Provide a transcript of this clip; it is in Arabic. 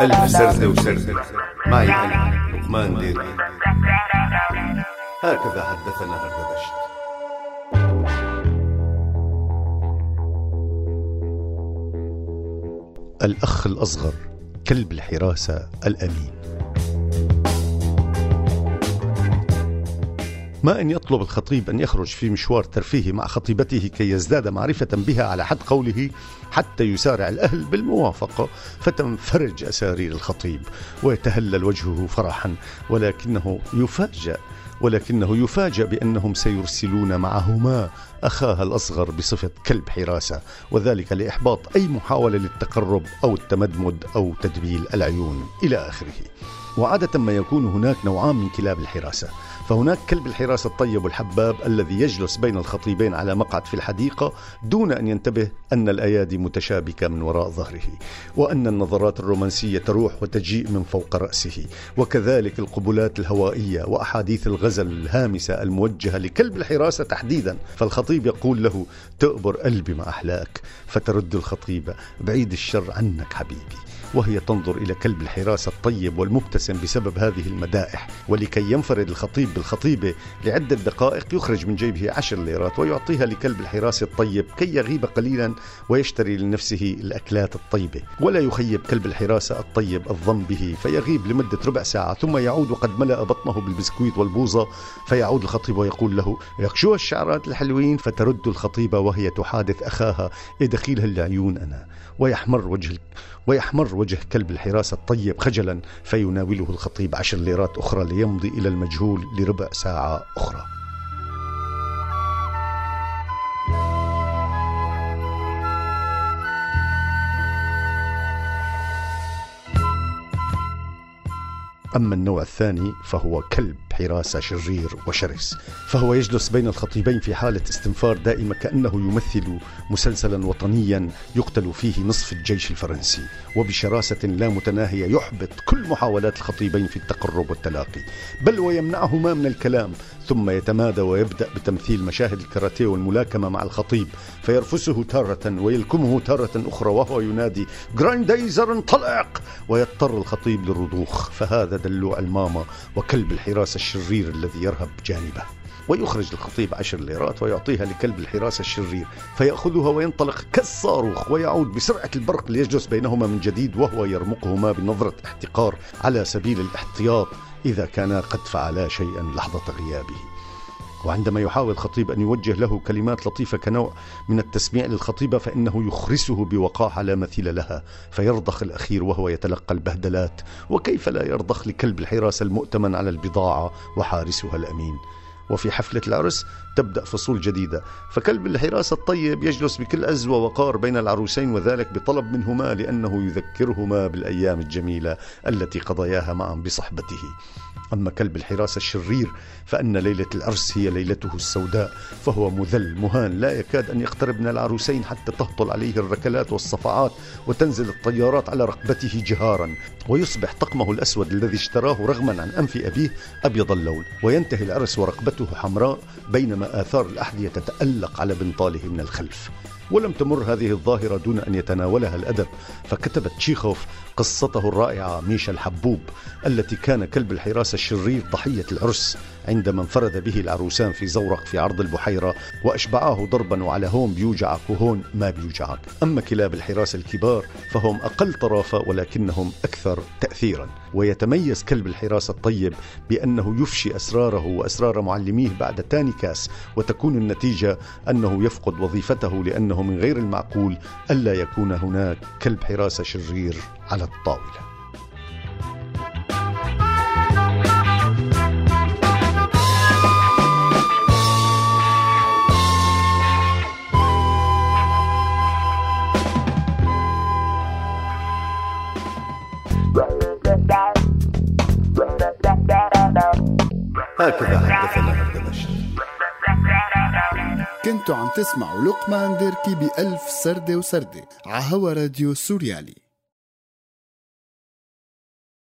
ألف سرزة وسرزة ما يعلم وما ندير. هكذا حدثنا هردبشت. الأخ الأصغر، كلب الحراسة الأمين. ما أن يطلب الخطيب أن يخرج في مشوار ترفيهي مع خطيبته كي يزداد معرفة بها على حد قوله، حتى يسارع الأهل بالموافقة، فتنفرج أسارير الخطيب ويتهلل وجهه فرحا، ولكنه يفاجأ بأنهم سيرسلون معهما أخاها الأصغر بصفة كلب حراسة، وذلك لإحباط أي محاولة للتقرب أو التمدمد أو تدبيل العيون إلى آخره. وعادة ما يكون هناك نوعان من كلاب الحراسة، فهناك كلب الحراسة الطيب الحباب الذي يجلس بين الخطيبين على مقعد في الحديقة دون أن ينتبه أن الأيادي متشابكة من وراء ظهره، وأن النظرات الرومانسية تروح وتجيء من فوق رأسه، وكذلك القبلات الهوائية وأحاديث الغزل الهامسة الموجهة لكلب الحراسة تحديدا. فالخطيب يقول له: تؤبر قلبي ما أحلاك، فترد الخطيبة: بعيد الشر عنك حبيبي، وهي تنظر إلى كلب الحراسة الطيب والمبتسم بسبب هذه المدائح. ولكي ينفرد الخطيب بالخطيبة لعدة دقائق، يخرج من جيبه 10 ليرات ويعطيها لكلب الحراسة الطيب كي يغيب قليلا ويشتري لنفسه الأكلات الطيبة. ولا يخيب كلب الحراسة الطيب الظن به، فيغيب لمدة ربع ساعة ثم يعود وقد ملأ بطنه بالبسكويت والبوزة. فيعود الخطيب ويقول له: لك شو الشعرات الحلوين؟ فترد الخطيبة وهي تحادث أخاها: إدخيلها العيون أنا. ويحمر وجه كلب الحراسة الطيب خجلا، فيناوله الخطيب 10 ليرات أخرى ليمضي إلى المجهول لربع ساعة أخرى. أما النوع الثاني فهو كلب حراسة شرير وشرس، فهو يجلس بين الخطيبين في حالة استنفار دائمة، كأنه يمثل مسلسلا وطنيا يقتل فيه نصف الجيش الفرنسي، وبشراسة لا متناهية يحبط كل محاولات الخطيبين في التقرب والتلاقي، بل ويمنعهما من الكلام. ثم يتمادى ويبدأ بتمثيل مشاهد الكاراتيه والملاكمة مع الخطيب، فيرفسه تارة ويلكمه تارة أخرى وهو ينادي: جراندايزر انطلق! ويضطر الخطيب للرضوخ، فهذا دلوع الماما وكلب الحراسة الشرير الذي يرهب جانبه. ويخرج الخطيب 10 ليرات ويعطيها لكلب الحراسة الشرير، فيأخذها وينطلق كالصاروخ، ويعود بسرعة البرق ليجلس بينهما من جديد، وهو يرمقهما بنظرة احتقار على سبيل الاحتياط إذا كانا قد فعلا شيئا لحظة غيابه. وعندما يحاول الخطيب أن يوجه له كلمات لطيفة كنوع من التسميع للخطيبة، فإنه يخرسه بوقاحة لا مثيل لها، فيرضخ الأخير وهو يتلقى البهدلات. وكيف لا يرضخ لكلب الحراسة المؤتمن على البضاعة وحارسها الأمين؟ وفي حفلة العرس تبدأ فصول جديدة، فكلب الحراسة الطيب يجلس بكل عز ووقار بين العروسين، وذلك بطلب منهما لأنه يذكرهما بالأيام الجميلة التي قضياها معا بصحبته. أما كلب الحراسة الشرير فأن ليلة العرس هي ليلته السوداء، فهو مذل مهان لا يكاد أن يقترب من العروسين حتى تهطل عليه الركلات والصفعات وتنزل الطيارات على رقبته جهارا، ويصبح طقمه الأسود الذي اشتراه رغما عن أنف أبيه أبيض اللون، وينتهي العرس ورقبته حمراء، بينما آثار الأحذية تتألق على بنطاله من الخلف. ولم تمر هذه الظاهرة دون أن يتناولها الأدب، فكتبت تشيخوف قصته الرائعة ميشا الحبوب، التي كان كلب الحراسة الشرير ضحية العرس عندما انفرد به العروسان في زورق في عرض البحيرة، وأشبعاه ضربا وعلى هون بيوجعك وهون ما بيوجعك. أما كلاب الحراسة الكبار فهم أقل طرافة ولكنهم أكثر تأثيرا، ويتميز كلب الحراسة الطيب بأنه يفشي أسراره وأسرار معلميه بعد تاني كاس، وتكون النتيجة أنه يفقد وظيفته، لأنه من غير المعقول ألا يكون هناك كلب حراسة شرير على الطاولة. هكذا حدثنا هردبشت. كنتوا عم تسمعوا لقمان ديركي بألف سردة وسردة عهوا راديو سوريالي.